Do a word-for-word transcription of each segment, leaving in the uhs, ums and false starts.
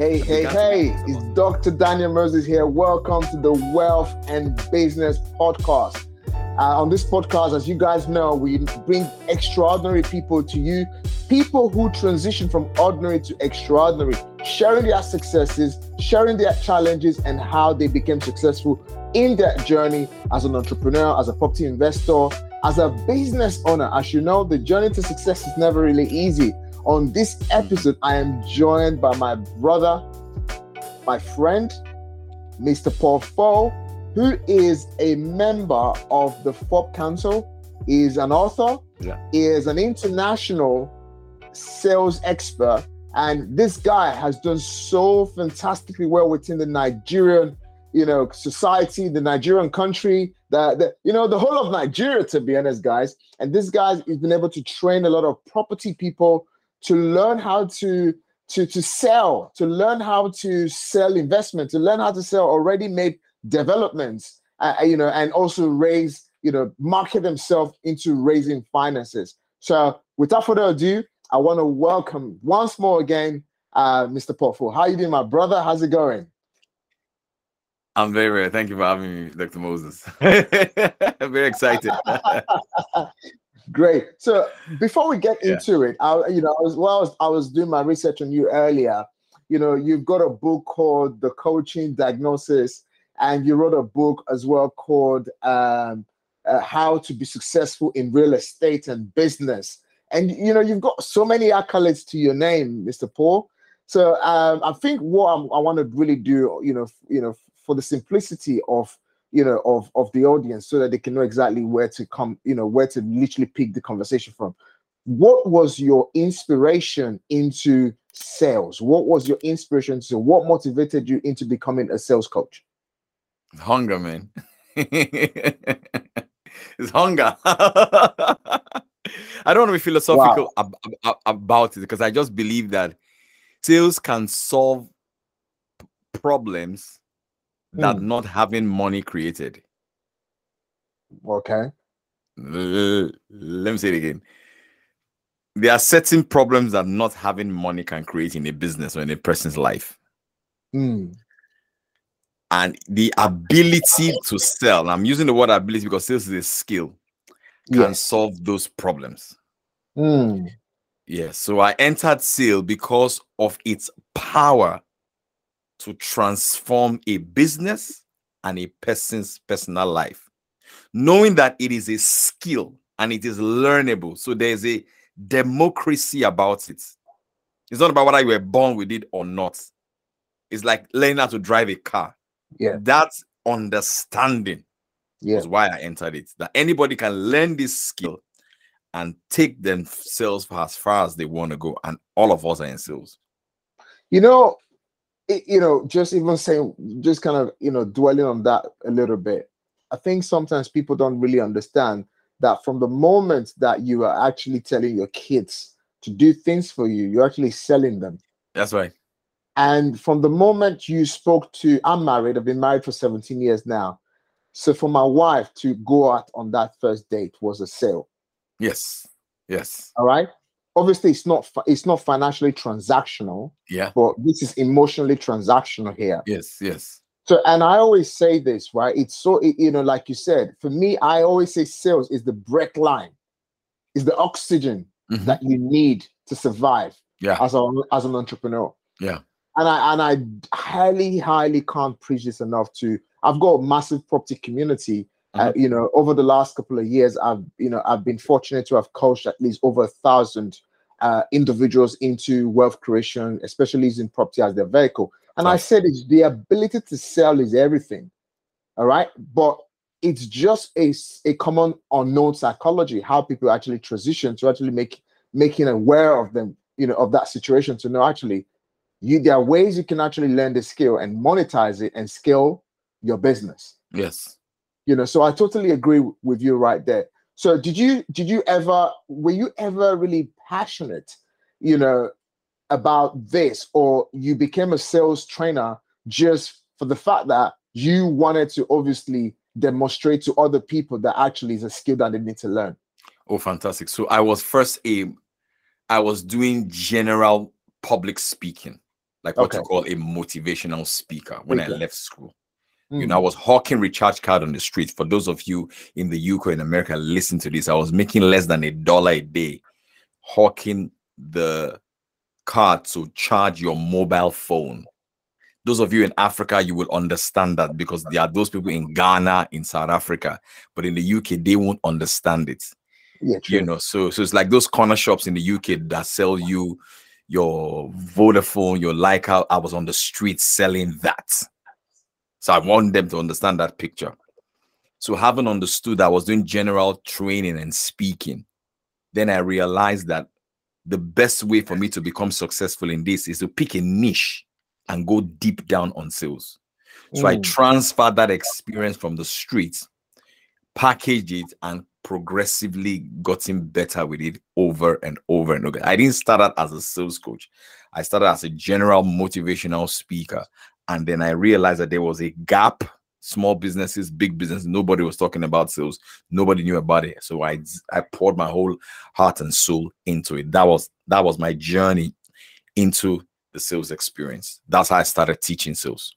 Hey, hey, hey, it's Doctor Daniel Moses here. Welcome to the Wealth and Business Podcast. Uh, on this podcast, as you guys know, we bring extraordinary people to you, people who transition from ordinary to extraordinary, sharing their successes, sharing their challenges, and how they became successful in their journey as an entrepreneur, as a property investor, as a business owner. As you know, the journey to success is never really easy. On this episode, I am joined by my brother, my friend, Mister Paul Foh, who is a member of the Forbes Council, is an author, yeah. is an international sales expert, and this guy has done so fantastically well within the Nigerian, you know, society, the Nigerian country, the, the you know, the whole of Nigeria, to be honest, guys. And this guy has been able to train a lot of property people to learn how to, to, to sell, to learn how to sell investment, to learn how to sell already made developments, uh, you know, and also raise, you know, market themselves into raising finances. So without further ado, I want to welcome once more again, uh, Mister Paul Foh. How are you doing, my brother? How's it going? I'm very, very, thank you for having me, Doctor Moses. I'm very excited. Great. So before we get yeah. into it, I, you know, as well as I was doing my research on you earlier, you know, you've got a book called The Coaching Diagnosis, and you wrote a book as well called um, uh, How to Be Successful in Real Estate and Business. And, you know, you've got so many accolades to your name, Mister Paul. So um, I think what I'm, I want to really do, you know, you know, for the simplicity of you know, of, of the audience so that they can know exactly where to come, you know, where to literally pick the conversation from. What was your inspiration into sales? What was your inspiration to, what motivated you into becoming a sales coach? Hunger, man. It's hunger. I don't want to be philosophical wow. ab- ab- about it because I just believe that sales can solve p- problems that mm. not having money created. Okay. Let me say it again. There are certain problems that not having money can create in a business or in a person's life. Mm. And the ability to sell, and I'm using the word ability because sales is a skill, can yes. solve those problems. Mm. Yeah, so I entered sales because of its power to transform a business and a person's personal life, knowing that it is a skill and it is learnable. So there's a democracy about it. It's not about whether you were born with it or not. It's like learning how to drive a car. Yeah, that understanding yeah. is why I entered it. That anybody can learn this skill and take themselves as far as they want to go. And all of us are in sales. You know, you know, just even saying, just kind of, you know, dwelling on that a little bit. I think sometimes people don't really understand that from the moment that you are actually telling your kids to do things for you, you're actually selling them. That's right. And from the moment you spoke to, I'm married, I've been married for seventeen years now. So for my wife to go out on that first date was a sale. Yes. Yes. All right. Obviously, it's not it's not financially transactional. Yeah. But this is emotionally transactional here. Yes, yes. So, and I always say this, right? It's so, it, you know, like you said, for me, I always say sales is the brake line, is the oxygen mm-hmm. that you need to survive yeah. as a, as an entrepreneur. Yeah. And I and I highly, highly can't preach this enough to, I've got a massive property community. Mm-hmm. Uh, you know, over the last couple of years, I've, you know, I've been fortunate to have coached at least over a thousand uh, individuals into wealth creation, especially using property as their vehicle. And oh. I said, it's the ability to sell is everything. All right. But it's just a, a common unknown psychology, how people actually transition to actually make, making aware of them, you know, of that situation to know actually you, there are ways you can actually learn the skill and monetize it and scale your business. Yes. You know, so I totally agree w- with you right there. So did you did you ever, were you ever really passionate, you know, about this, or you became a sales trainer just for the fact that you wanted to obviously demonstrate to other people that actually is a skill that they need to learn? Oh, fantastic. So I was first a, I was doing general public speaking. like what okay. you call a motivational speaker when okay. I left school. Mm. You know, I was hawking recharge card on the street. For those of you in the U K and America, listen to this. I was making less than a dollar a day hawking the card to charge your mobile phone. Those of you in Africa, you will understand that, because there are those people in Ghana, in South Africa, but in the U K, they won't understand it. Yeah, true. You know, so so it's like those corner shops in the U K that sell you your Vodafone, your Leica. I was on the street selling that. So I want them to understand that picture. So having understood that, I was doing general training and speaking. Then I realized that the best way for me to become successful in this is to pick a niche and go deep down on sales. So mm. I transferred that experience from the streets, packaged it, and progressively gotten better with it over and over and over. I didn't start out as a sales coach. I started as a general motivational speaker. And then I realized that there was a gap. Small businesses, big business, nobody was talking about sales. Nobody knew about it. So I I poured my whole heart and soul into it. That was that was my journey into the sales experience. That's how I started teaching sales.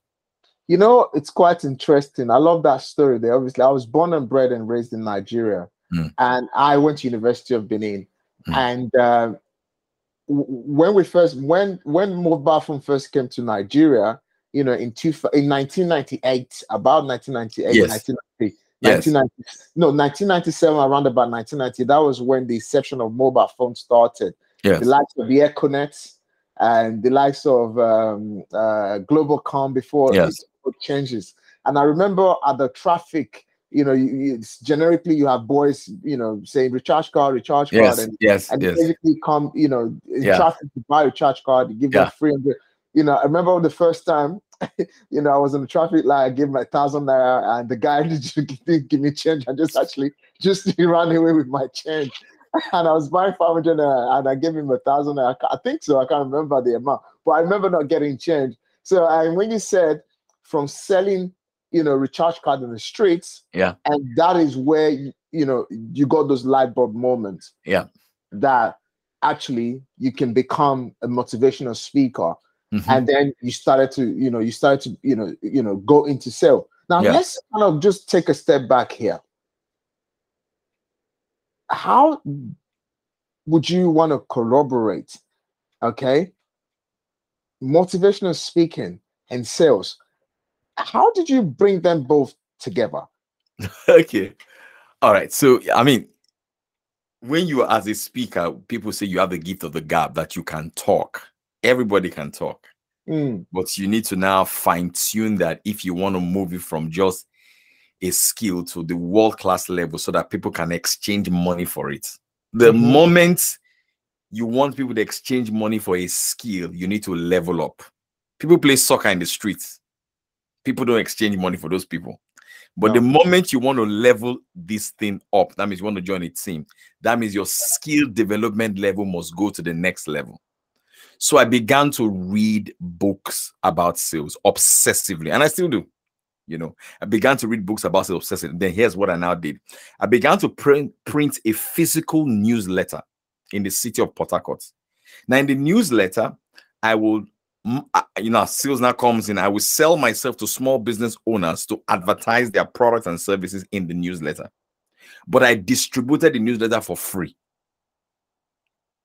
You know, it's quite interesting. I love that story there. Obviously, I was born and bred and raised in Nigeria. Mm. And I went to University of Benin. Mm. And uh, when we first, when when mobile phone first came to Nigeria, you know, in two in nineteen ninety-eight, about nineteen ninety-eight, yes. nineteen ninety, yes. nineteen ninety, no, nineteen ninety-seven, around about nineteen ninety, that was when the section of mobile phone started. Yes. The likes of the Airconnect and the likes of um, uh, Globalcom before yes. it changes. And I remember at the traffic, you know, you, you, generically you have boys, you know, saying recharge card, recharge card, yes, and, yes, and yes. basically come, you know, in yeah. traffic to buy a recharge card, you give yeah. them three hundred. You know, I remember the first time, you know, I was in the traffic light, I gave my thousand naira, and the guy didn't give me change. I just actually just ran away with my change. And I was buying five hundred naira, and I gave him a thousand naira. I think so. I can't remember the amount, but I remember not getting change. So, and when you said from selling, you know, recharge card in the streets, yeah, and that is where you, you know, you got those light bulb moments, yeah, that actually you can become a motivational speaker. Mm-hmm. And then you started to, you know, you started to, you know, you know, go into sale. Now yes. let's kind of just take a step back here. How would you want to corroborate, okay, motivational speaking and sales? How did you bring them both together? Okay. All right. So, I mean, when you are as a speaker, people say you have the gift of the gab, that you can talk. Everybody can talk, mm. but you need to now fine tune that if you want to move it from just a skill to the world-class level so that people can exchange money for it. The mm-hmm. moment you want people to exchange money for a skill, you need to level up. People play soccer in the streets. People don't exchange money for those people. But no. the moment you want to level this thing up, that means you want to join a team. That means your skill development level must go to the next level. So I began to read books about sales obsessively, and I still do. You know, I began to read books about sales obsessively. Then here's what I now did. I began to print, print a physical newsletter in the city of Port Harcourt. Now, in the newsletter, I will, you know, sales now comes in. I will sell myself to small business owners to advertise their products and services in the newsletter. But I distributed the newsletter for free.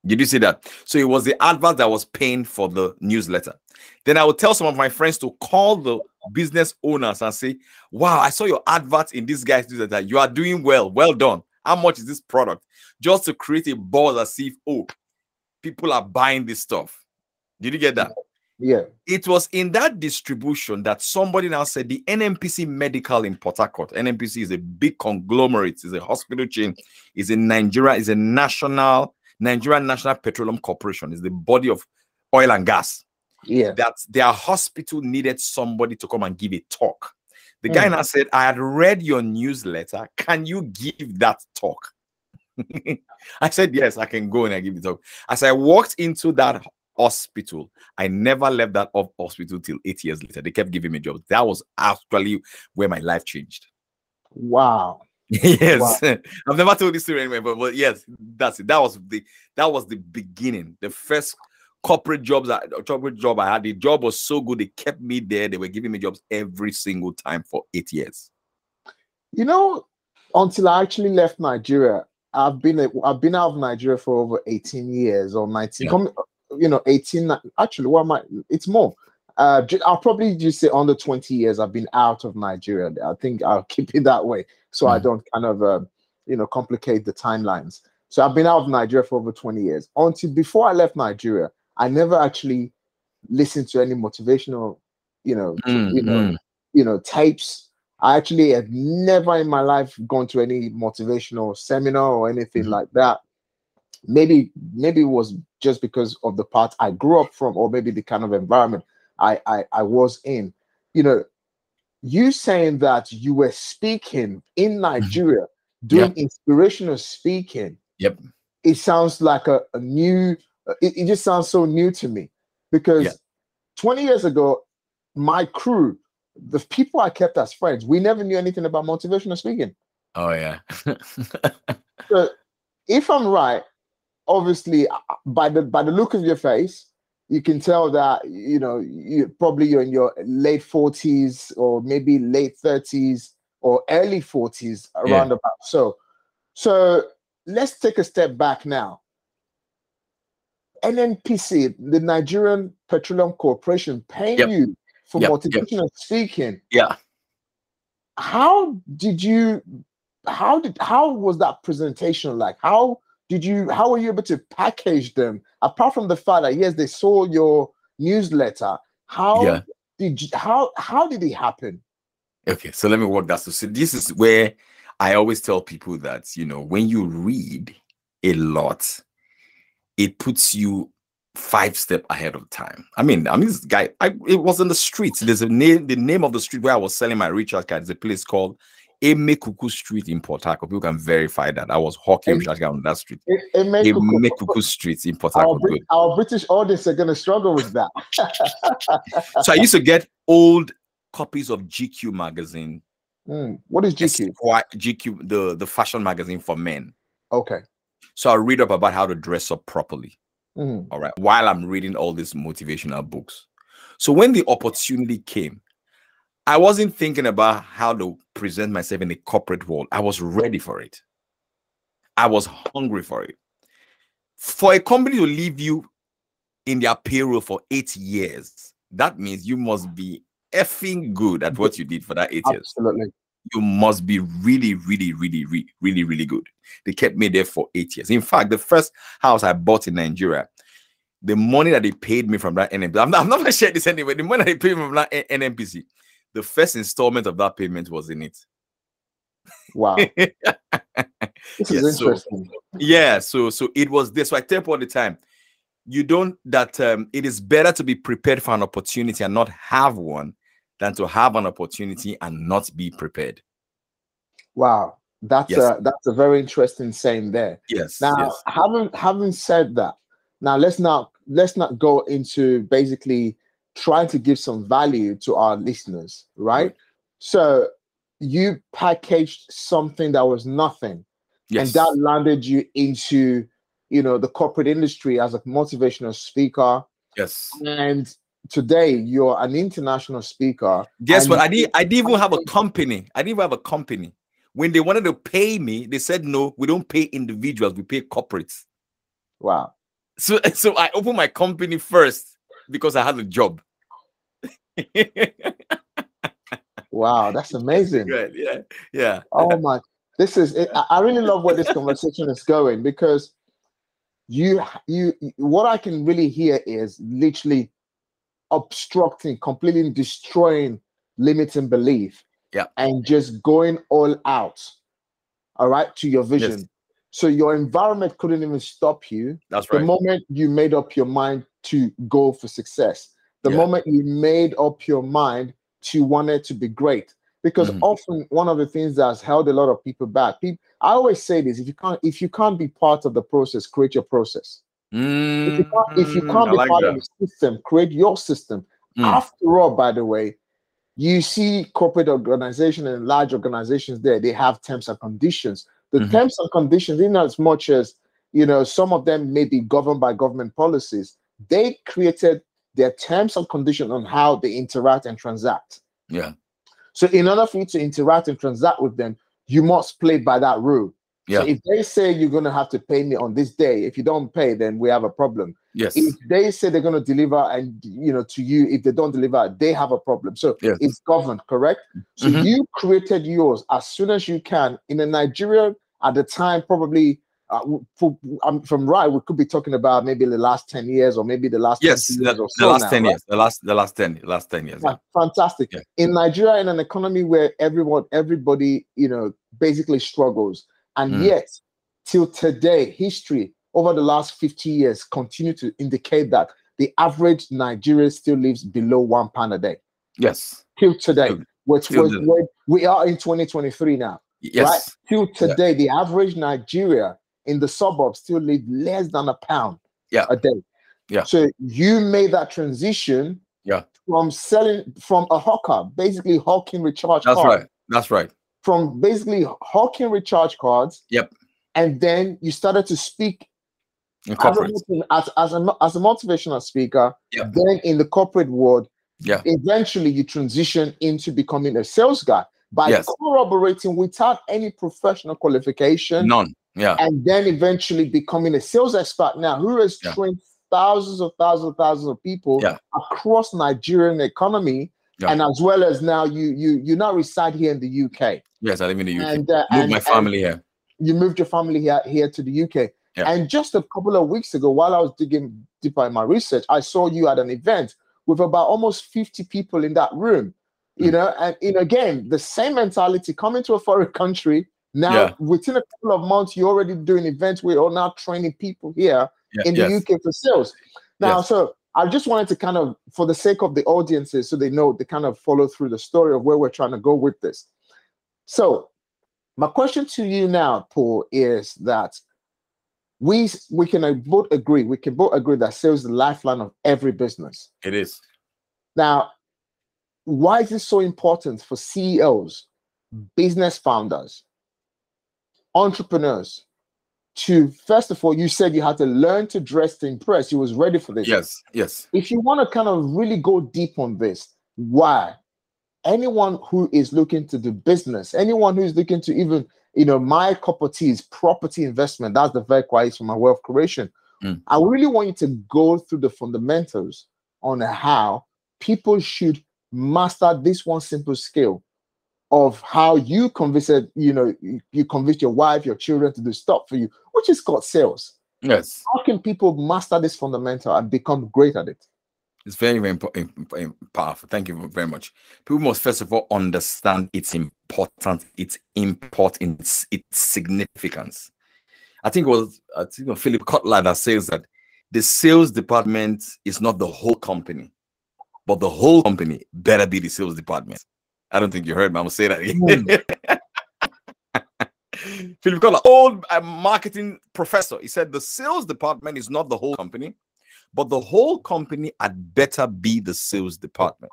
Did you see that? So it was the advert that was paying for the newsletter. Then I would tell some of my friends to call the business owners and say, wow, I saw your advert in this guy's newsletter. You are doing well. Well done. How much is this product? Just to create a buzz as if, oh, people are buying this stuff. Did you get that? Yeah. It was in that distribution that somebody now said the N M P C Medical in Port Harcourt. N M P C is a big conglomerate. It's a hospital chain. It's in Nigeria. It's a national... Nigerian National Petroleum Corporation is the body of oil and gas. Yeah. That their hospital needed somebody to come and give a talk. The mm. guy now said, I had read your newsletter. Can you give that talk? I said, yes, I can go and I give the talk. As I walked into that hospital, I never left that hospital till eight years later. They kept giving me jobs. That was actually where my life changed. Wow. Yes, wow. I've never told this story anyway, but, but yes, that's it. That was the that was the beginning, the first corporate jobs, corporate job I had, the job was so good, they kept me there. They were giving me jobs every single time for eight years. You know, until I actually left Nigeria, I've been a, I've been out of Nigeria for over eighteen years or nineteen. Yeah. Come, you know, eighteen. Actually, what am I? It's more. Uh, I'll probably just say under twenty years I've been out of Nigeria. I think I'll keep it that way so mm. I don't kind of, uh, you know, complicate the timelines. So I've been out of Nigeria for over twenty years. Until before I left Nigeria, I never actually listened to any motivational, you know, mm, you know, mm. you know, tapes. I actually had never in my life gone to any motivational seminar or anything mm. like that. Maybe, maybe it was just because of the part I grew up from, or maybe the kind of environment I, I, I was in. You know, you saying that you were speaking in Nigeria, doing yep. inspirational speaking. Yep. It sounds like a, a new, it, it just sounds so new to me, because yep. twenty years ago, my crew, the people I kept as friends, we never knew anything about motivational speaking. Oh, yeah. So if I'm right, obviously, by the, by the look of your face, you can tell that, you know, you probably you're in your late forties or maybe late thirties or early forties around yeah. about. So, so let's take a step back now. N N P C, the Nigerian Petroleum Corporation, paying yep. you for yep. motivational yep. speaking. Yeah. How did you? How did? How was that presentation like? How? Did you, how were you able to package them? Apart from the fact that, yes, they saw your newsletter, how yeah. did you, how, how did it happen? Okay, so let me work that. So, so this is where I always tell people that, you know, when you read a lot, it puts you five steps ahead of time. I mean, I mean, this guy, I, it was on the streets. There's a name, the name of the street where I was selling my recharge card is a place called Amekuku Street in Port Harcourt. People can verify that. I was hawking on that street. Amekuku Street in Port Harcourt. Our, Brit our British audience are going to struggle with that. So I used to get old copies of G Q magazine. Mm. What is G Q? G Q, the, the fashion magazine for men. Okay. So I read up about how to dress up properly. Mm. All right. While I'm reading all these motivational books. So when the opportunity came, I wasn't thinking about how to present myself in the corporate world. I was ready for it. I was hungry for it. For a company to leave you in their payroll for eight years, that means you must be effing good at what you did for that eight Absolutely. years. Absolutely. You must be really, really, really, really, really, really good. They kept me there for eight years. In fact, the first house I bought in Nigeria, the money that they paid me from that N M P C, I'm not, I'm not going to share this anyway, the money that they paid me from that N M P C, the first installment of that payment was in it. Wow. This yes, is interesting. So, yeah, so so it was this. So I tell people all the time, you don't, that um, it is better to be prepared for an opportunity and not have one than to have an opportunity and not be prepared. Wow. That's, yes. a, that's a very interesting saying there. Yes. Now, yes. having, having said that, now let's not, let's not go into basically trying to give some value to our listeners, right? So you packaged something that was nothing, yes. and that landed you into, you know, the corporate industry as a motivational speaker. Yes. And today you're an international speaker. Guess what? I didn't I didn't even have a company. I didn't even have a company. When they wanted to pay me, they said, no, we don't pay individuals, we pay corporates. Wow. So so I opened my company first, because I had a job. Wow, that's amazing. Good. Yeah, yeah. Oh my, this is, I really love where this conversation is going, because you, you, what I can really hear is literally obstructing, completely destroying limiting belief. Yeah. And just going all out, all right, to your vision. Yes. So your environment couldn't even stop you. That's right. The moment you made up your mind to go for success, the yeah. moment you made up your mind to want it to be great, because mm. often one of the things that has held a lot of people back, people, I always say this, if you can't if you can't be part of the process, create your process. Mm. If you can't, if you can't be like part that. of the system, create your system. Mm. After all, by the way, you see corporate organizations and large organizations there, they have terms and conditions. The mm-hmm. terms and conditions, in as much as, you know, some of them may be governed by government policies, they created their terms and conditions on how they interact and transact. Yeah. So in order for you to interact and transact with them, you must play by that rule. Yeah. So if they say you're going to have to pay me on this day, if you don't pay, then we have a problem. Yes. If they say they're going to deliver and, you know, to you, if they don't deliver, they have a problem. So yes. It's governed, correct? So mm-hmm. you created yours as soon as you can. In a Nigeria at the time, probably, uh, for, um, from right, we could be talking about maybe the last ten years or maybe the last yes, the, years the, or so the last now, ten right? years, the last, the last ten, last ten years. Right. Yeah. Fantastic. Yeah. In Nigeria, in an economy where everyone, everybody, you know, basically struggles. And mm. yet, till today, history over the last fifty years continue to indicate that the average Nigerian still lives below one pound a day. Yes. Till today. Till, which till was, the, we are in twenty twenty-three now. Yes. Right? Till today, yeah. the average Nigerian in the suburbs still lives less than a pound yeah. a day. Yeah. So you made that transition yeah. from selling, from a hawker, basically hawking recharge That's card. That's right. That's right. From basically hawking recharge cards, yep, and then you started to speak in corporate. As, as, as, a, as a motivational speaker, yep. Then in the corporate world, yeah. eventually you transition into becoming a sales guy by yes. corroborating without any professional qualification, none, yeah, and then eventually becoming a sales expert now who has yeah. trained thousands of thousands of thousands of people yeah. across Nigerian economy. Yeah. And as well as now, you you you now reside here in the U K. Yes, I live in the U K. And, uh, moved and, my family here. You moved your family here here to the U K. Yeah. And just a couple of weeks ago, while I was digging deeper in my research, I saw you at an event with about almost fifty people in that room. Mm. You know, and, and again, the same mentality coming to a foreign country. Now, yeah. within a couple of months, you're already doing events. We're all now training people here yeah. in the yes. U K for sales. Now, yes. so. I just wanted to kind of, for the sake of the audiences, so they know, they kind of follow through the story of where we're trying to go with this. So my question to you now, Paul, is that we we can both agree, we can both agree that sales is the lifeline of every business. It is. Now, why is this so important for C E Os, business founders, entrepreneurs? To first of all, you said you had to learn to dress to impress. You was ready for this. Yes, yes. If you want to kind of really go deep on this, why? Anyone who is looking to do business, anyone who's looking to even, you know, my cup of tea is property investment. That's the very quiet for my wealth creation. Mm. I really want you to go through the fundamentals on how people should master this one simple skill of how you convinced, you know, you convinced your wife, your children to do stuff for you, which is called sales. Yes. How can people master this fundamental and become great at it? It's very, very powerful. Thank you very much. People must, first of all, understand its importance, its import, its, its significance. I think it was I think it was Philip Kotler that says that the sales department is not the whole company, but the whole company better be the sales department. I don't think you heard me. I'm going to say that again. Philip Kotler, old uh, marketing professor, he said the sales department is not the whole company, but the whole company had better be the sales department.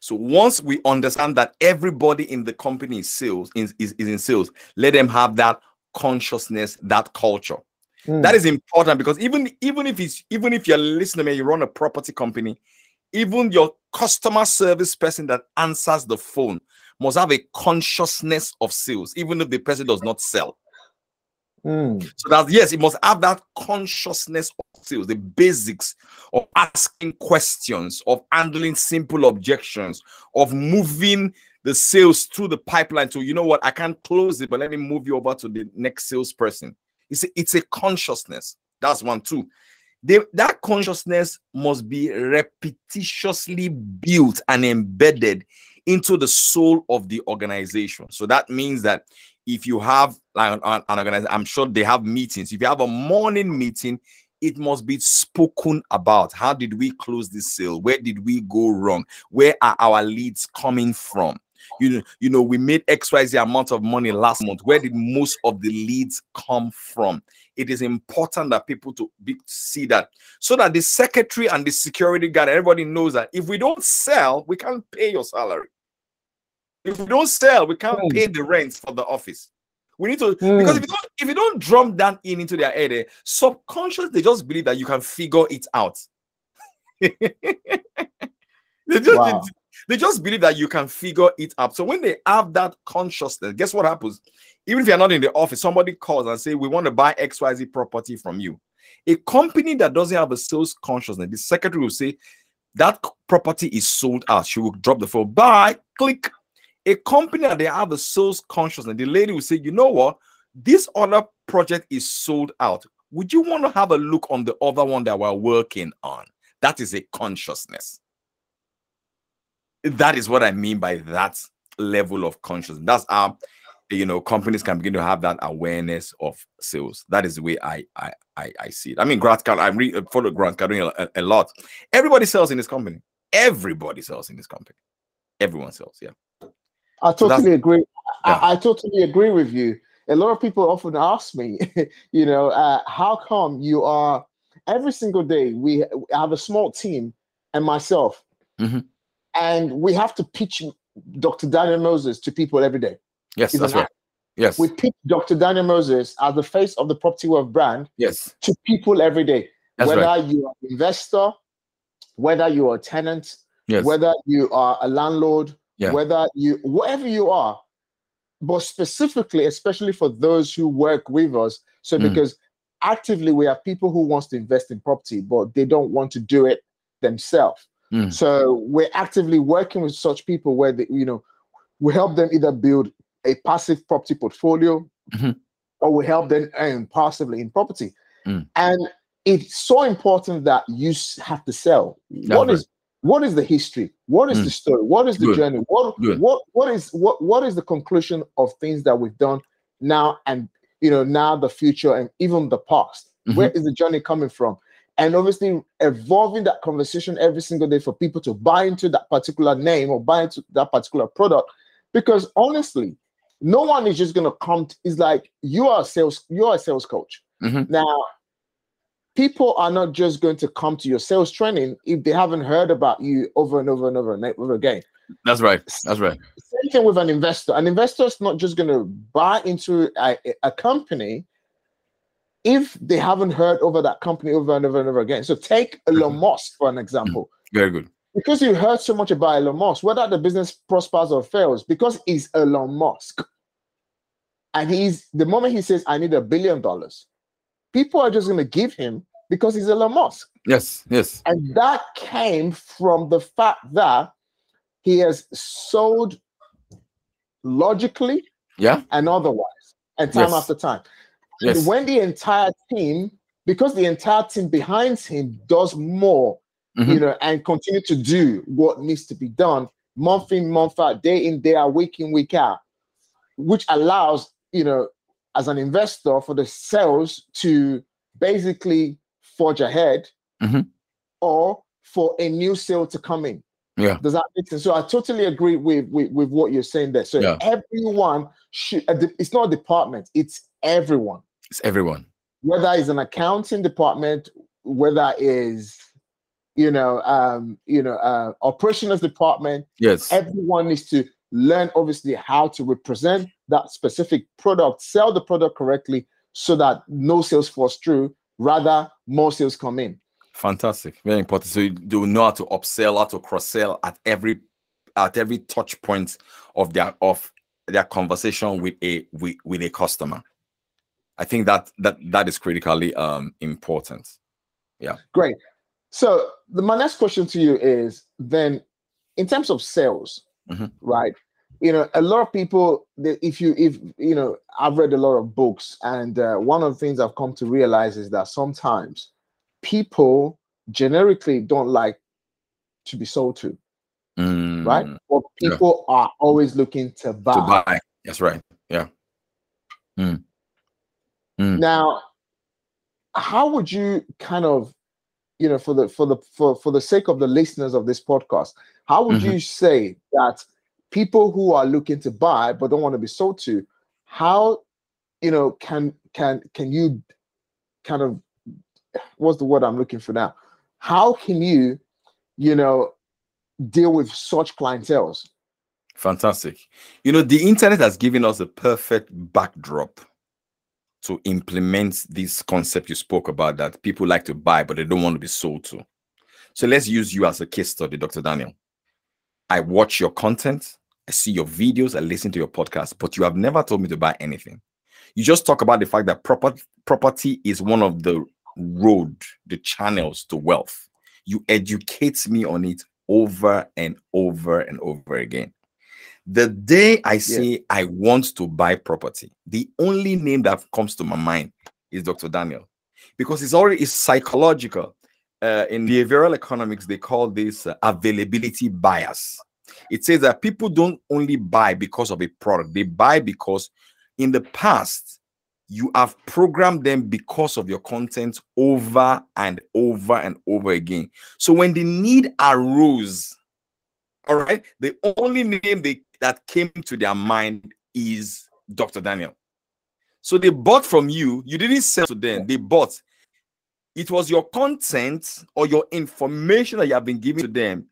So once we understand that everybody in the company is sales, is, is, is in sales, let them have that consciousness, that culture. Mm. That is important because even, even if it's even if you're listening and you run a property company, even your customer service person that answers the phone must have a consciousness of sales, even if the person does not sell. Mm. So that, yes, it must have that consciousness of sales, the basics of asking questions, of handling simple objections, of moving the sales through the pipeline. So, you know what, I can't close it, but let me move you over to the next salesperson. It's a, it's a consciousness. That's one, too. They, that consciousness must be repetitiously built and embedded into the soul of the organization. So that means that if you have like an, an organization, I'm sure they have meetings. If you have a morning meeting, it must be spoken about. How did we close this sale? Where did we go wrong? Where are our leads coming from? You know, you know, we made X Y Z amount of money last month. Where did most of the leads come from? It is important that people to be, see that so that the secretary and the security guard, everybody knows that if we don't sell, we can't pay your salary. If we don't sell, we can't pay the rent for the office. We need to, mm. because if you don't, if you don't drum that in into their head, eh, subconscious, they just believe that you can figure it out. they just wow. they, they just believe that you can figure it out. So when they have that consciousness, guess what happens? Even if you're not in the office, somebody calls and say, we want to buy X Y Z property from you. A company that doesn't have a sales consciousness, the secretary will say, that property is sold out. She will drop the phone. Bye. Click. A company that they have a sales consciousness, the lady will say, you know what? This other project is sold out. Would you want to have a look on the other one that we're working on? That is a consciousness. That is what I mean by that level of consciousness. That's how, you know, companies can begin to have that awareness of sales. That is the way I I I, I see it. I mean, Grant Cardone, I really follow Grant Cardone a, a lot. Everybody sells in this company. Everybody sells in this company. Everyone sells, yeah. I totally so agree. Yeah. I, I totally agree with you. A lot of people often ask me, you know, uh, how come you are, every single day we have a small team and myself. Mm-hmm. And we have to pitch Doctor Daniel Moses to people every day. Yes, He's that's right. Yes. We pitch Doctor Daniel Moses as the face of the Property Wealth brand yes. to people every day. That's whether right. you are an investor, whether you are a tenant, yes. whether you are a landlord, yeah. whether you, whatever you are, but specifically, especially for those who work with us. So mm. because actively we have people who wants to invest in property, but they don't want to do it themselves. Mm. So we're actively working with such people where they, you know, we help them either build a passive property portfolio mm-hmm. or we help them earn passively in property. Mm. And it's so important that you have to sell. That's what right. is what is the history? What is mm. the story? What is the Good. journey? What Good. what what is what what is the conclusion of things that we've done now and you know now the future and even the past? Mm-hmm. Where is the journey coming from? And obviously evolving that conversation every single day for people to buy into that particular name or buy into that particular product. Because honestly, no one is just going to come. To, it's like you are a sales, you are a sales coach. Mm-hmm. Now, people are not just going to come to your sales training if they haven't heard about you over and over and over and over again. That's right. That's right. Same thing with an investor. An investor is not just going to buy into a, a company if they haven't heard over that company over and over and over again. So take Elon Musk for an example. Very good. Because you heard so much about Elon Musk, whether the business prospers or fails, because he's Elon Musk. And he's the moment he says, I need a billion dollars, people are just going to give him because he's Elon Musk. Yes, yes. And that came from the fact that he has sold logically yeah. and otherwise, and time yes. after time. Yes. And when the entire team, because the entire team behind him does more, mm-hmm. you know, and continue to do what needs to be done month in, month out, day in, day out, week in, week out, which allows, you know, as an investor for the sales to basically forge ahead mm-hmm. or for a new sale to come in. Yeah. Does that make sense? So I totally agree with, with, with what you're saying there. So yeah. everyone should, it's not a department, it's everyone. It's everyone. Whether it's an accounting department, whether it's, you know, um, you know, uh, operations department. Yes. Everyone needs to learn, obviously, how to represent that specific product, sell the product correctly so that no sales falls through, rather more sales come in. Fantastic. Very important. So you do know how to upsell, how to cross-sell at every at every touch point of their of their conversation with a with, with a customer. I think that that that is critically um, important. Yeah. Great. So the, my next question to you is then, in terms of sales, mm-hmm. right? You know, a lot of people. If you if you know, I've read a lot of books, and uh, one of the things I've come to realize is that sometimes people generically don't like to be sold to, mm-hmm. right? But people yeah. are always looking to buy. To buy. That's right. Yeah. Mm. Mm. Now, how would you kind of, you know, for the for the for, for the sake of the listeners of this podcast, how would mm-hmm. you say that people who are looking to buy but don't want to be sold to, how, you know, can can can you kind of, what's the word I'm looking for now? How can you, you know, deal with such clienteles? Fantastic. You know, the internet has given us a perfect backdrop to implement this concept you spoke about, that people like to buy, but they don't want to be sold to. So let's use you as a case study, Doctor Daniel. I watch your content, I see your videos, I listen to your podcast, but you have never told me to buy anything. You just talk about the fact that property, property is one of the road, the channels to wealth. You educate me on it over and over and over again. The day I say yeah. I want to buy property, the only name that comes to my mind is Doctor Daniel, because it's already it's psychological. Uh, in behavioral economics, they call this uh, availability bias. It says that people don't only buy because of a product, they buy because in the past, you have programmed them because of your content over and over and over again. So when the need arose, all right, the only name they, that came to their mind is Doctor Daniel. So they bought from you. You didn't sell to them. They bought. It was your content or your information that you have been giving to them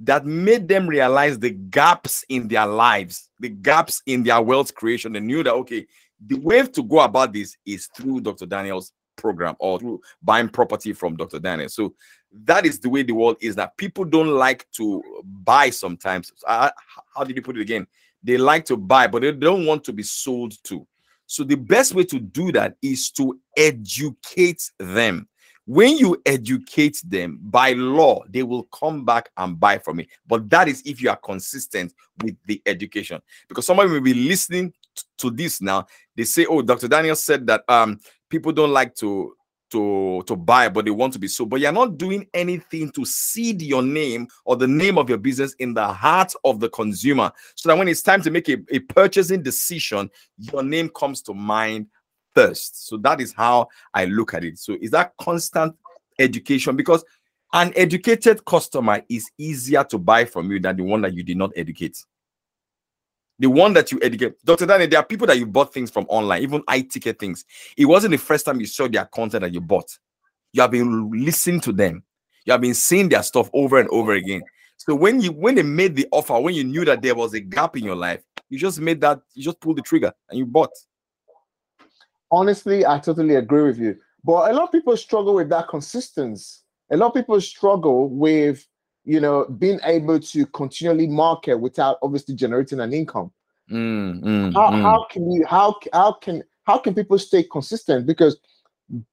that made them realize the gaps in their lives, the gaps in their wealth creation. They knew that, okay, the way to go about this is through Doctor Daniel's program or through buying property from Doctor Daniel. So that is the way the world is, that people don't like to buy sometimes. I, how did you put it again? They like to buy, but they don't want to be sold to. So the best way to do that is to educate them. When you educate them, by law, they will come back and buy from it. But that is if you are consistent with the education. Because somebody may be listening to this now. They say, oh, Doctor Daniel said that um, people don't like to, to, to buy, but they want to be sold. But you're not doing anything to seed your name or the name of your business in the heart of the consumer, so that when it's time to make a, a purchasing decision, your name comes to mind first. So that is how I look at it. So is that constant education? Because an educated customer is easier to buy from you than the one that you did not educate. The one that you educate, Doctor Daniel, there are people that you bought things from online, even i-ticket things. It wasn't the first time you saw their content that you bought. You have been listening to them. You have been seeing their stuff over and over again. So when you when they made the offer, when you knew that there was a gap in your life, you just made that, you just pulled the trigger and you bought. Honestly, I totally agree with you. But a lot of people struggle with that consistency. A lot of people struggle with, you know, being able to continually market without obviously generating an income. Mm, mm, how, mm. how can you? How how can how can people stay consistent? Because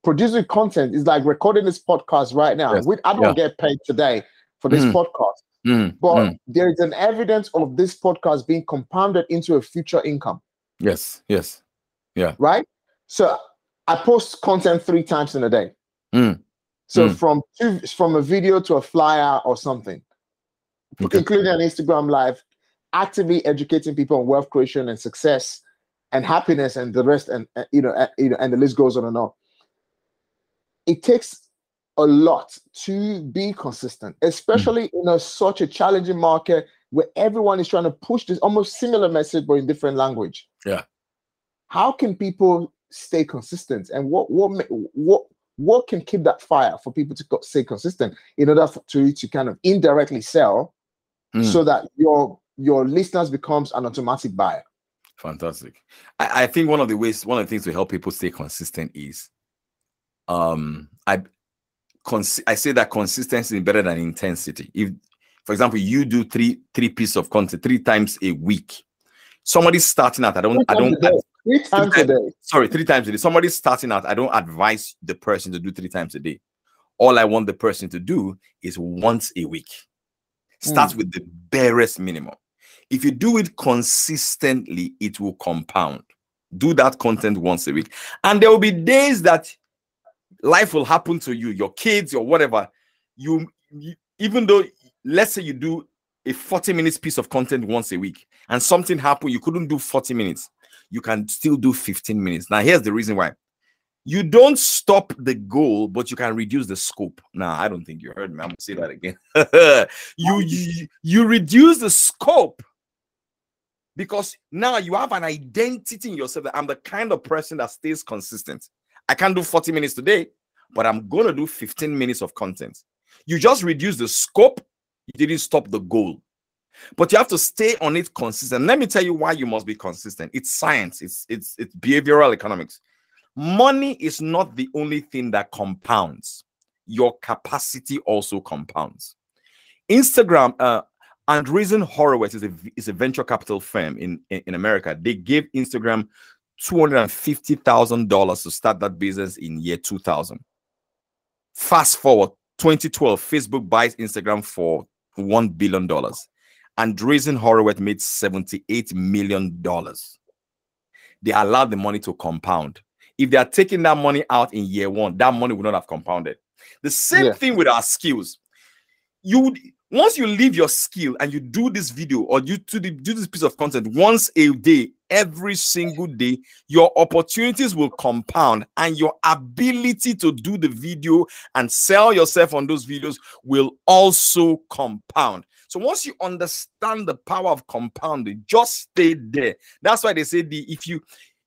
producing content is like recording this podcast right now. Yes. We, I don't yeah. get paid today for this mm. podcast, mm, but mm. there is an evidence of this podcast being compounded into a future income. Yes. Yes. Yeah. Right. So I post content three times in a day. Mm. So mm. from two, from a video to a flyer or something, okay. including an Instagram live, actively educating people on wealth creation and success and happiness and the rest, and uh, you know, uh, you know, and the list goes on and on. It takes a lot to be consistent, especially mm. in a, such a challenging market where everyone is trying to push this almost similar message but in different language. Yeah, how can people stay consistent, and what what what what can keep that fire for people to stay consistent in order for, to to kind of indirectly sell, mm. so that your your listeners becomes an automatic buyer? Fantastic. I, I think one of the ways, one of the things to help people stay consistent is, um, I cons- I say that consistency is better than intensity. If, for example, you do three three pieces of content three times a week, somebody's starting out. I don't. I don't. Three times a day. Sorry, three times a day. Somebody's starting out. I don't advise the person to do three times a day. All I want the person to do is once a week. Start mm. with the barest minimum. If you do it consistently, it will compound. Do that content once a week. And there will be days that life will happen to you, your kids or whatever. You, you even though, let's say you do a forty minutes piece of content once a week and something happened, you couldn't do forty minutes. You can still do fifteen minutes. Now, here's the reason why. You don't stop the goal, but you can reduce the scope. Now, I don't think you heard me. I'm going to say that again. you, you, you reduce the scope because now you have an identity in yourself that I'm the kind of person that stays consistent. I can't do forty minutes today, but I'm going to do fifteen minutes of content. You just reduce the scope. You didn't stop the goal. But you have to stay on it consistent. Let me tell you why you must be consistent. It's science. It's it's it's behavioral economics. Money is not the only thing that compounds. Your capacity also compounds. Instagram, uh, Andreessen Horowitz is a, is a venture capital firm in, in, in America. They gave Instagram two hundred fifty thousand dollars to start that business in year two thousand. Fast forward, twenty twelve, Facebook buys Instagram for one billion dollars. Andreessen Horowitz made seventy-eight million dollars. They allowed the money to compound. If they are taking that money out in year one, that money would not have compounded. The same yeah. thing with our skills. You once you leave your skill and you do this video or you to the, do this piece of content once a day, every single day, your opportunities will compound and your ability to do the video and sell yourself on those videos will also compound. So once you understand the power of compounding, just stay there. That's why they say the if you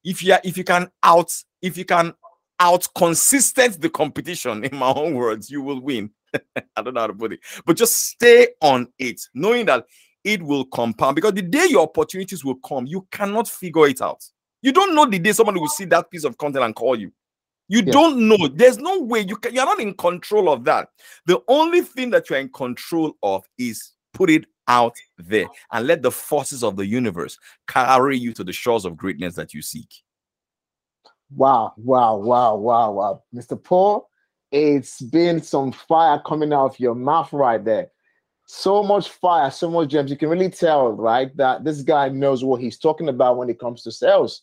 if you if you can out if you can out consistent the competition, in my own words, you will win. I don't know how to put it, but just stay on it, knowing that it will compound, because the day your opportunities will come, you cannot figure it out. You don't know the day somebody will see that piece of content and call you. You yeah. don't know. There's no way you can, you're not in control of that. The only thing that you're in control of is put it out there and let the forces of the universe carry you to the shores of greatness that you seek. Wow, wow, wow, wow, wow. Mister Paul, it's been some fire coming out of your mouth right there. So much fire, so much gems. You can really tell, right, that this guy knows what he's talking about when it comes to sales.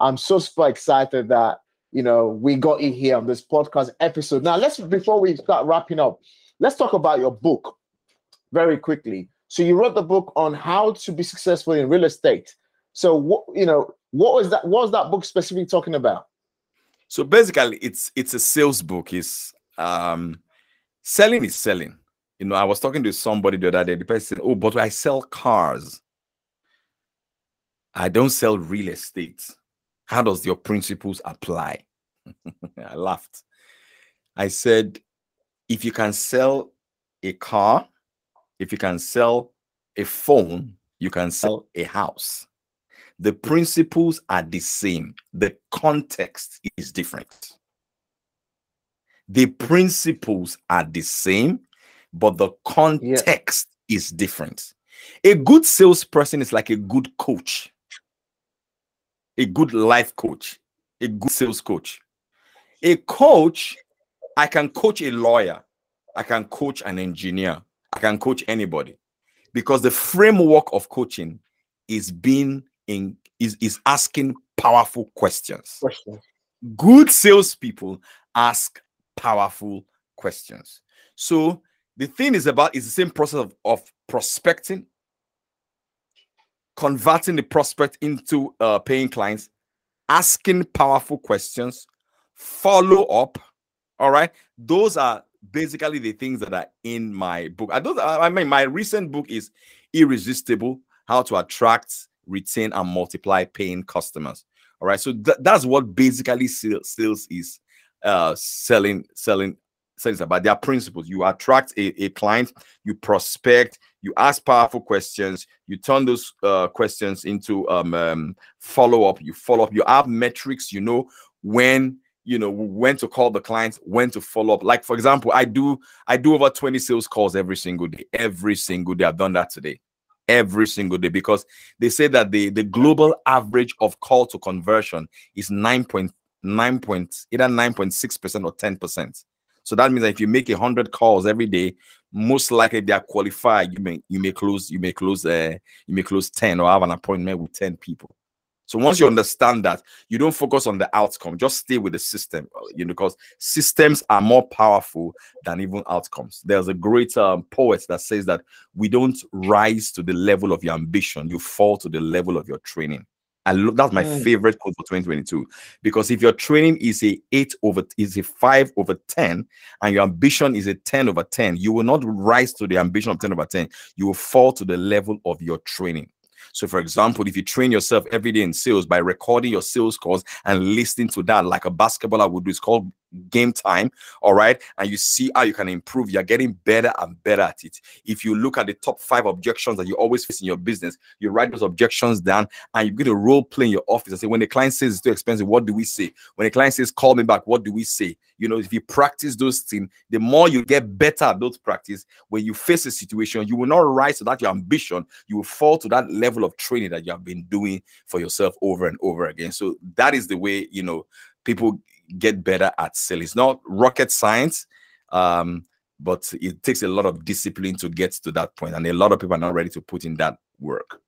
I'm so super excited that, you know, we got you here on this podcast episode. Now, let's, before we start wrapping up, let's talk about your book very quickly. So you wrote the book on how to be successful in real estate. So, what, you know, What was that? What was that book specifically talking about? So basically, it's it's a sales book. It's um, selling is selling. You know, I was talking to somebody the other day. The person said, "Oh, but I sell cars. I don't sell real estate. How does your principles apply?" I laughed. I said, "If you can sell a car, if you can sell a phone, you can sell a house. The principles are the same. The context is different. The principles are the same, but the context yeah. is different." A good salesperson is like a good coach, a good life coach, a good sales coach. A coach, I can coach a lawyer, I can coach an engineer, I can coach anybody, because the framework of coaching is being In, is, is asking powerful questions. Question. Good salespeople ask powerful questions. So the thing is about is the same process of, of prospecting, converting the prospect into uh, paying clients, asking powerful questions, follow up. All right. Those are basically the things that are in my book. I don't, I mean, my recent book is Irresistible, How to Attract, Retain and Multiply Paying Customers. All right, so th- that's what basically sales, sales is uh selling selling selling about. Their principles: you attract a, a client, you prospect, you ask powerful questions, you turn those uh questions into um, um follow-up, you follow up, you have metrics, you know when you know when to call the clients, when to follow up. Like, for example, I do I do over twenty sales calls every single day every single day I've done that today every single day, because they say that the, the global average of call to conversion is nine point nine, either nine point six percent or ten percent. So that means that if you make one hundred calls every day, most likely they are qualified. You may you may close you may close uh, you may close ten or have an appointment with ten people. So once you understand that, you don't focus on the outcome, just stay with the system, you know, because systems are more powerful than even outcomes. There's a great um, poet that says that we don't rise to the level of your ambition, you fall to the level of your training. I lo- that's my mm. favorite quote for twenty twenty-two, because if your training is a eight over is a five over ten and your ambition is a ten over ten, you will not rise to the ambition of ten over ten, you will fall to the level of your training. So, for example, if you train yourself every day in sales by recording your sales calls and listening to that like a basketballer would do, it's called game time, all right, and you see how you can improve. You're getting better and better at it. If you look at the top five objections that you always face in your business, you write those objections down, and you get a role play in your office and say, when the client says it's too expensive, what do we say? When the client says call me back, what do we say? You know, if you practice those things, the more you get better at those practice, when you face a situation, you will not rise to that your ambition. You will fall to that level of training that you have been doing for yourself over and over again. So that is the way, you know, people get better at selling. It's not rocket science, um, but it takes a lot of discipline to get to that point. And a lot of people are not ready to put in that work.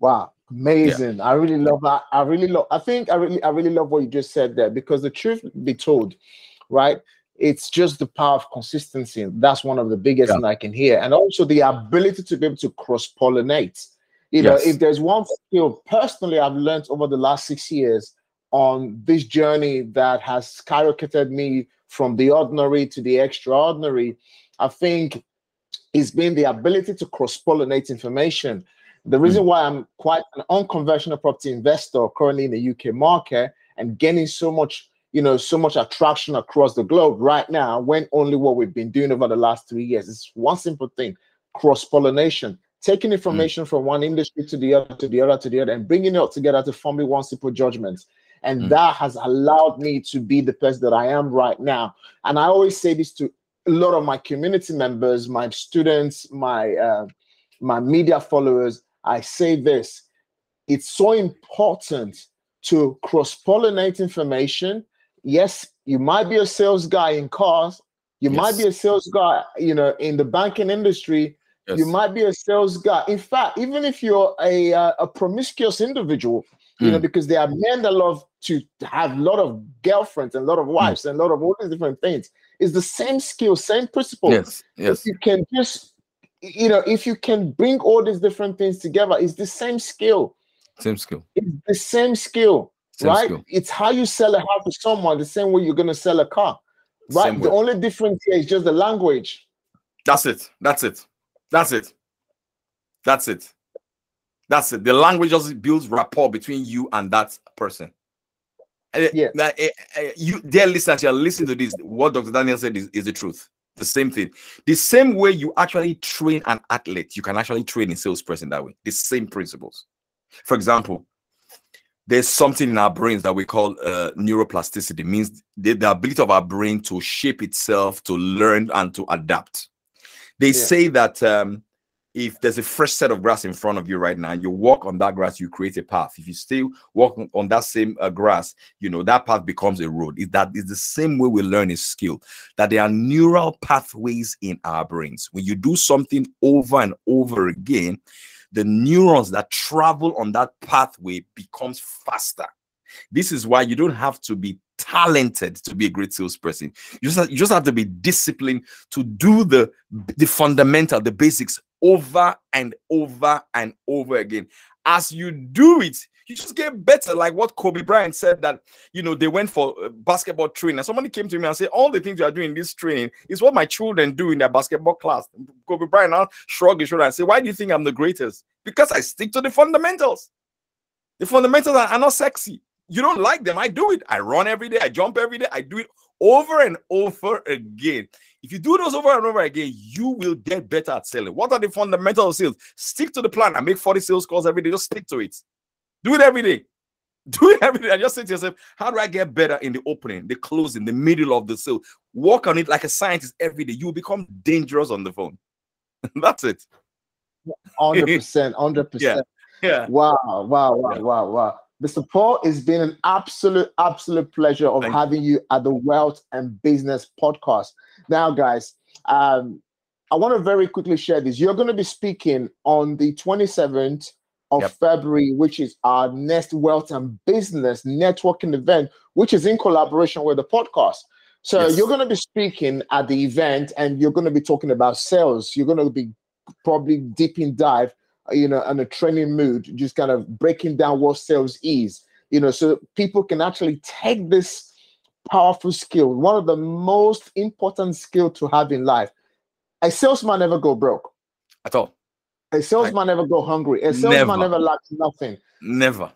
Wow. Amazing. Yeah. I really love that. I really love, I think I really, I really love what you just said there, because the truth be told, right? It's just the power of consistency. That's one of the biggest yeah. things I can hear. And also the ability to be able to cross-pollinate. You yes. know, if there's one skill personally I've learned over the last six years on this journey that has skyrocketed me from the ordinary to the extraordinary, I think it's been the ability to cross-pollinate information. The reason why I'm quite an unconventional property investor currently in the U K market and gaining so much, you know, so much attraction across the globe right now, when only what we've been doing over the last three years is one simple thing: cross-pollination, taking information mm. from one industry to the other, to the other, to the other, and bringing it all together to form one simple judgment. And mm. that has allowed me to be the person that I am right now. And I always say this to a lot of my community members, my students, my uh, my media followers. I say this: it's so important to cross-pollinate information. Yes, you might be a sales guy in cars. You yes. might be a sales guy, you know, in the banking industry. Yes. You might be a sales guy. In fact, even if you're a uh, a promiscuous individual, you mm. know, because there are men that love to have a lot of girlfriends and a lot of wives mm. and a lot of all these different things. It's the same skill, same principle. Yes, yes. If you can just, you know, if you can bring all these different things together, it's the same skill. Same skill. It's the same skill, same right? Skill. It's how you sell a house to someone, the same way you're going to sell a car, right? Same the way. Only difference here is just the language. That's it. That's it. That's it. That's it. That's it. The language just builds rapport between you and that person. Yeah. You, dear listeners, you're listening to this. What Doctor Daniel said is, is the truth. The same thing. The same way you actually train an athlete, you can actually train a salesperson that way. The same principles. For example, there's something in our brains that we call uh, neuroplasticity. It means the, the ability of our brain to shape itself, to learn, and to adapt. They yeah. say that um, if there's a fresh set of grass in front of you right now, and you walk on that grass, you create a path. If you still walk on, on that same uh, grass, you know, that path becomes a road. It, that is the same way we learn a skill, that there are neural pathways in our brains. When you do something over and over again, the neurons that travel on that pathway becomes faster. This is why you don't have to be talented to be a great salesperson. You just, you just have to be disciplined to do the, the fundamental, the basics over and over and over again. As you do it, you just get better. Like what Kobe Bryant said, that, you know, they went for basketball training. Somebody came to me and said, all the things you are doing in this training is what my children do in their basketball class. Kobe Bryant now shrugged his shoulder and said, why do you think I'm the greatest? Because I stick to the fundamentals. The fundamentals are, are not sexy. You don't like them. I do it. I run every day. I jump every day. I do it over and over again. If you do those over and over again, you will get better at selling. What are the fundamental sales? Stick to the plan. I make forty sales calls every day. Just stick to it. Do it every day. Do it every day. And just say to yourself, how do I get better in the opening, the closing, the middle of the sale? Work on it like a scientist every day. You will become dangerous on the phone. That's it. one hundred percent. one hundred percent. Yeah. Yeah. Wow. Wow. Wow. Yeah. Wow. Wow. Mister Paul, it's been an absolute, absolute pleasure of Thank having you at the Wealth and Business Podcast. Now, guys, um, I want to very quickly share this. You're going to be speaking on the twenty-seventh of yep. February, which is our next Wealth and Business networking event, which is in collaboration with the podcast. So yes. you're going to be speaking at the event, and you're going to be talking about sales. You're going to be probably deep in dive, you know, in a training mood, just kind of breaking down what sales is, you know, so people can actually take this powerful skill, one of the most important skill to have in life. A salesman never go broke. At all. A salesman I, never go hungry. A salesman never, never lacks nothing. Never.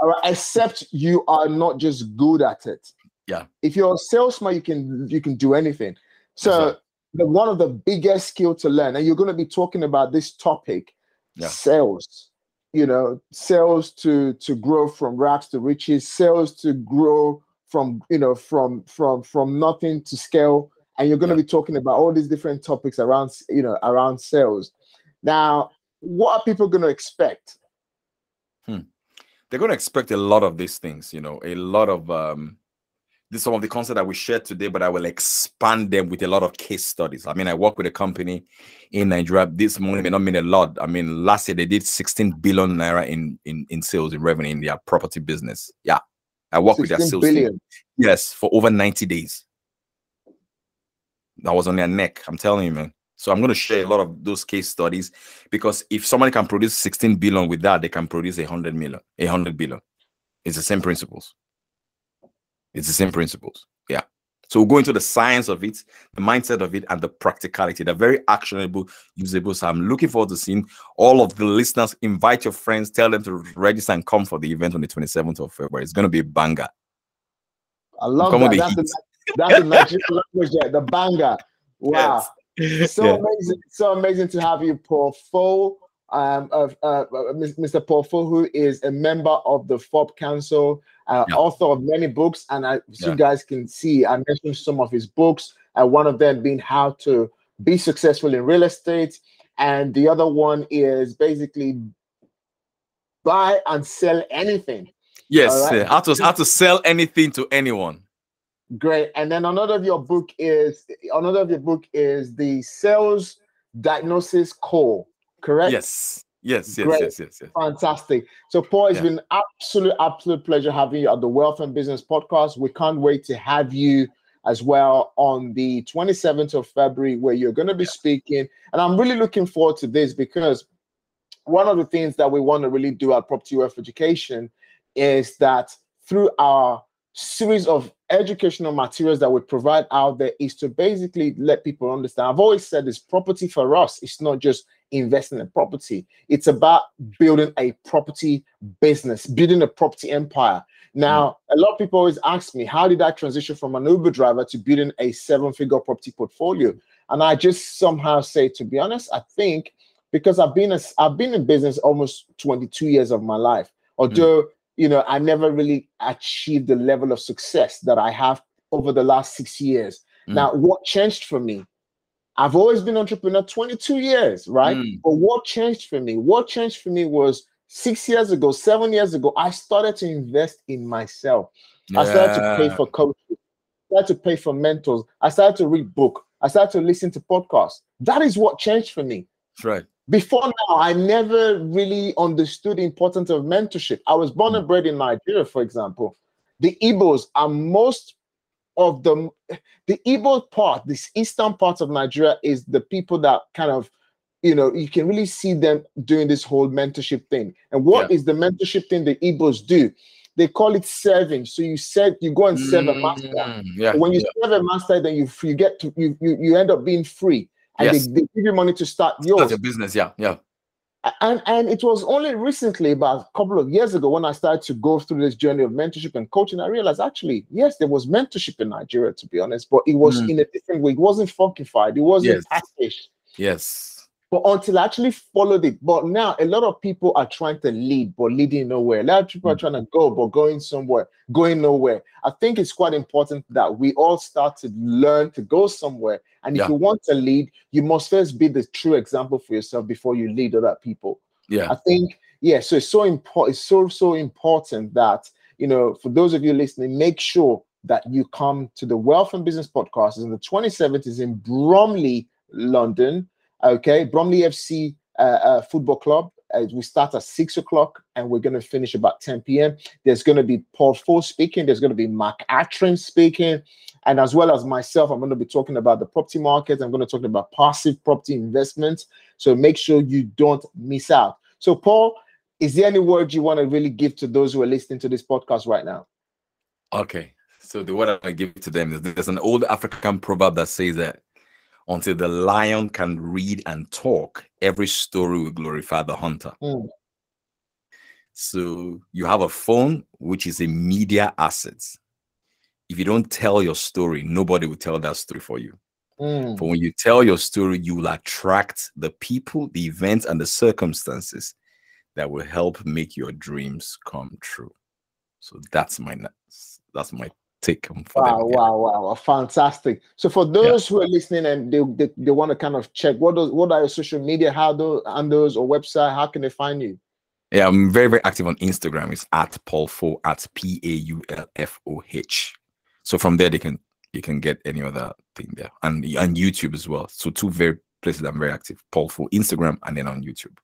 All right, except you are not just good at it. Yeah. If you're a salesman, you can you can do anything. So exactly. the, one of the biggest skills to learn, and you're going to be talking about this topic, yeah. sales. You know, sales to to grow from rags to riches, sales to grow from you know from from from nothing to scale. And you're going yeah. to be talking about all these different topics around you know around sales. Now, what are people going to expect? Hmm. They're going to expect a lot of these things, you know, a lot of um, this some of the concepts that we shared today, but I will expand them with a lot of case studies. I mean, I work with a company in Nigeria. This money may not mean a lot. I mean, last year they did sixteen billion naira in in in sales in revenue in their property business. Yeah, I work with their sales team. Yes, for over ninety days. That was on their neck. I'm telling you, man. So I'm going to share a lot of those case studies, because if somebody can produce sixteen billion with that, they can produce one hundred million, one hundred billion. It's the same principles. It's the same principles. Yeah. So we'll go into the science of it, the mindset of it, and the practicality. They're very actionable, usable. So I'm looking forward to seeing all of the listeners. Invite your friends, tell them to register and come for the event on the twenty-seventh of February. It's going to be a banger. I love that. That's the, that's the Nigerian language there, the banger. Wow. Yes. So yeah. amazing, so amazing to have you, Paul Foh, um, of uh, Mister Paul Foh, who is a member of the F O B Council, uh, yeah. author of many books, and as yeah. you guys can see, I mentioned some of his books, and uh, one of them being How to Be Successful in Real Estate, and the other one is basically Buy and Sell Anything. Yes, right? uh, how to how to sell anything to anyone. Great. And then another of your book is another of your book is the Sales Diagnosis Call, correct? Yes, yes, yes, yes, yes, yes, yes. Fantastic. So, Paul, it's yeah. been an absolute, absolute pleasure having you at the Wealth and Business Podcast. We can't wait to have you as well on the twenty-seventh of February, where you're going to be yeah. speaking. And I'm really looking forward to this, because one of the things that we want to really do at Property Wealth Education is that through our series of educational materials that we provide out there is to basically let people understand. I've always said this, property for us, it's not just investing in property. It's about building a property business, building a property empire. Now, mm. a lot of people always ask me, how did I transition from an Uber driver to building a seven-figure property portfolio? And I just somehow say, to be honest, I think because I've been, a, I've been in business almost twenty-two years of my life, although mm. you know, I never really achieved the level of success that I have over the last six years. Mm. Now, what changed for me? I've always been an entrepreneur twenty-two years, right? Mm. But what changed for me? What changed for me was six years ago, seven years ago, I started to invest in myself. Yeah. I started to pay for coaching. I started to pay for mentors. I started to read books. I started to listen to podcasts. That is what changed for me. That's right. Before now, I never really understood the importance of mentorship. I was born and bred in Nigeria, for example. The Igbos are most of the, the Igbo part, this eastern part of Nigeria is the people that kind of, you know, you can really see them doing this whole mentorship thing. And what yeah. is the mentorship thing the Igbos do? They call it serving. So you said you go and serve a master. Yeah. When you yeah. serve a master, then you you get to you you, you end up being free. And yes. they, they give you money to start yours. That's your business, yeah, yeah. And and it was only recently, about a couple of years ago, when I started to go through this journey of mentorship and coaching, I realized actually, yes, there was mentorship in Nigeria, to be honest, but it was mm. in a different way. It wasn't funkified. It wasn't yes. packaged. Yes. But until I actually followed it. But now a lot of people are trying to lead, but leading nowhere. A lot of people mm. are trying to go, but going somewhere, going nowhere. I think it's quite important that we all start to learn to go somewhere. And if yeah. you want to lead, you must first be the true example for yourself before you lead other people. Yeah, I think, yeah, so it's so important. It's so, so important that, you know, for those of you listening, make sure that you come to the Wealth and Business Podcast. And the twenty-seventh is in Bromley, London. Okay, Bromley F C uh, uh, Football Club. Uh, we start at six o'clock and we're going to finish about ten p.m. There's going to be Paul Foh speaking. There's going to be Mark Atrin speaking. And as well as myself, I'm going to be talking about the property market. I'm going to talk about passive property investments. So make sure you don't miss out. So, Paul, is there any word you want to really give to those who are listening to this podcast right now? Okay. So the word I give to them is there's an old African proverb that says that until the lion can read and talk, every story will glorify the hunter. Mm. So you have a phone, which is a media asset. if you don't tell your story, nobody will tell that story for you. Mm. But when you tell your story, you will attract the people, the events, and the circumstances that will help make your dreams come true. So that's my that's my take on for wow, them. Wow, wow, wow, fantastic! So for those yeah. who are listening and they they, they want to kind of check what does what are your social media handles handles or website? How can they find you? Yeah, I'm very, very active on Instagram. It's at Paul Foh, at P A U L F O H. So from there, they can you can get any other thing there. And, and YouTube as well. So two very places I'm very active. Paul Foh, Instagram, and then on YouTube.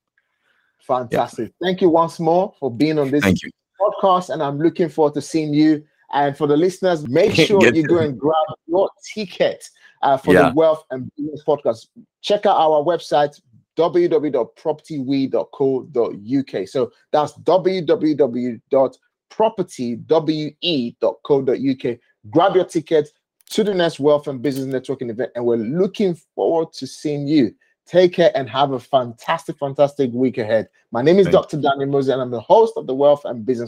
Fantastic. Yeah. Thank you once more for being on this Thank you. podcast. And I'm looking forward to seeing you. And for the listeners, make sure you them. go and grab your ticket uh, for yeah. the Wealth and Business Podcast. Check out our website, w w w dot property we dot co dot u k. So that's w w w dot property we dot co dot u k. Grab your ticket to the next Wealth and Business Networking event, and we're looking forward to seeing you. Take care and have a fantastic, fantastic week ahead. My name is Thank Doctor Daniel Moses, and I'm the host of the Wealth and Business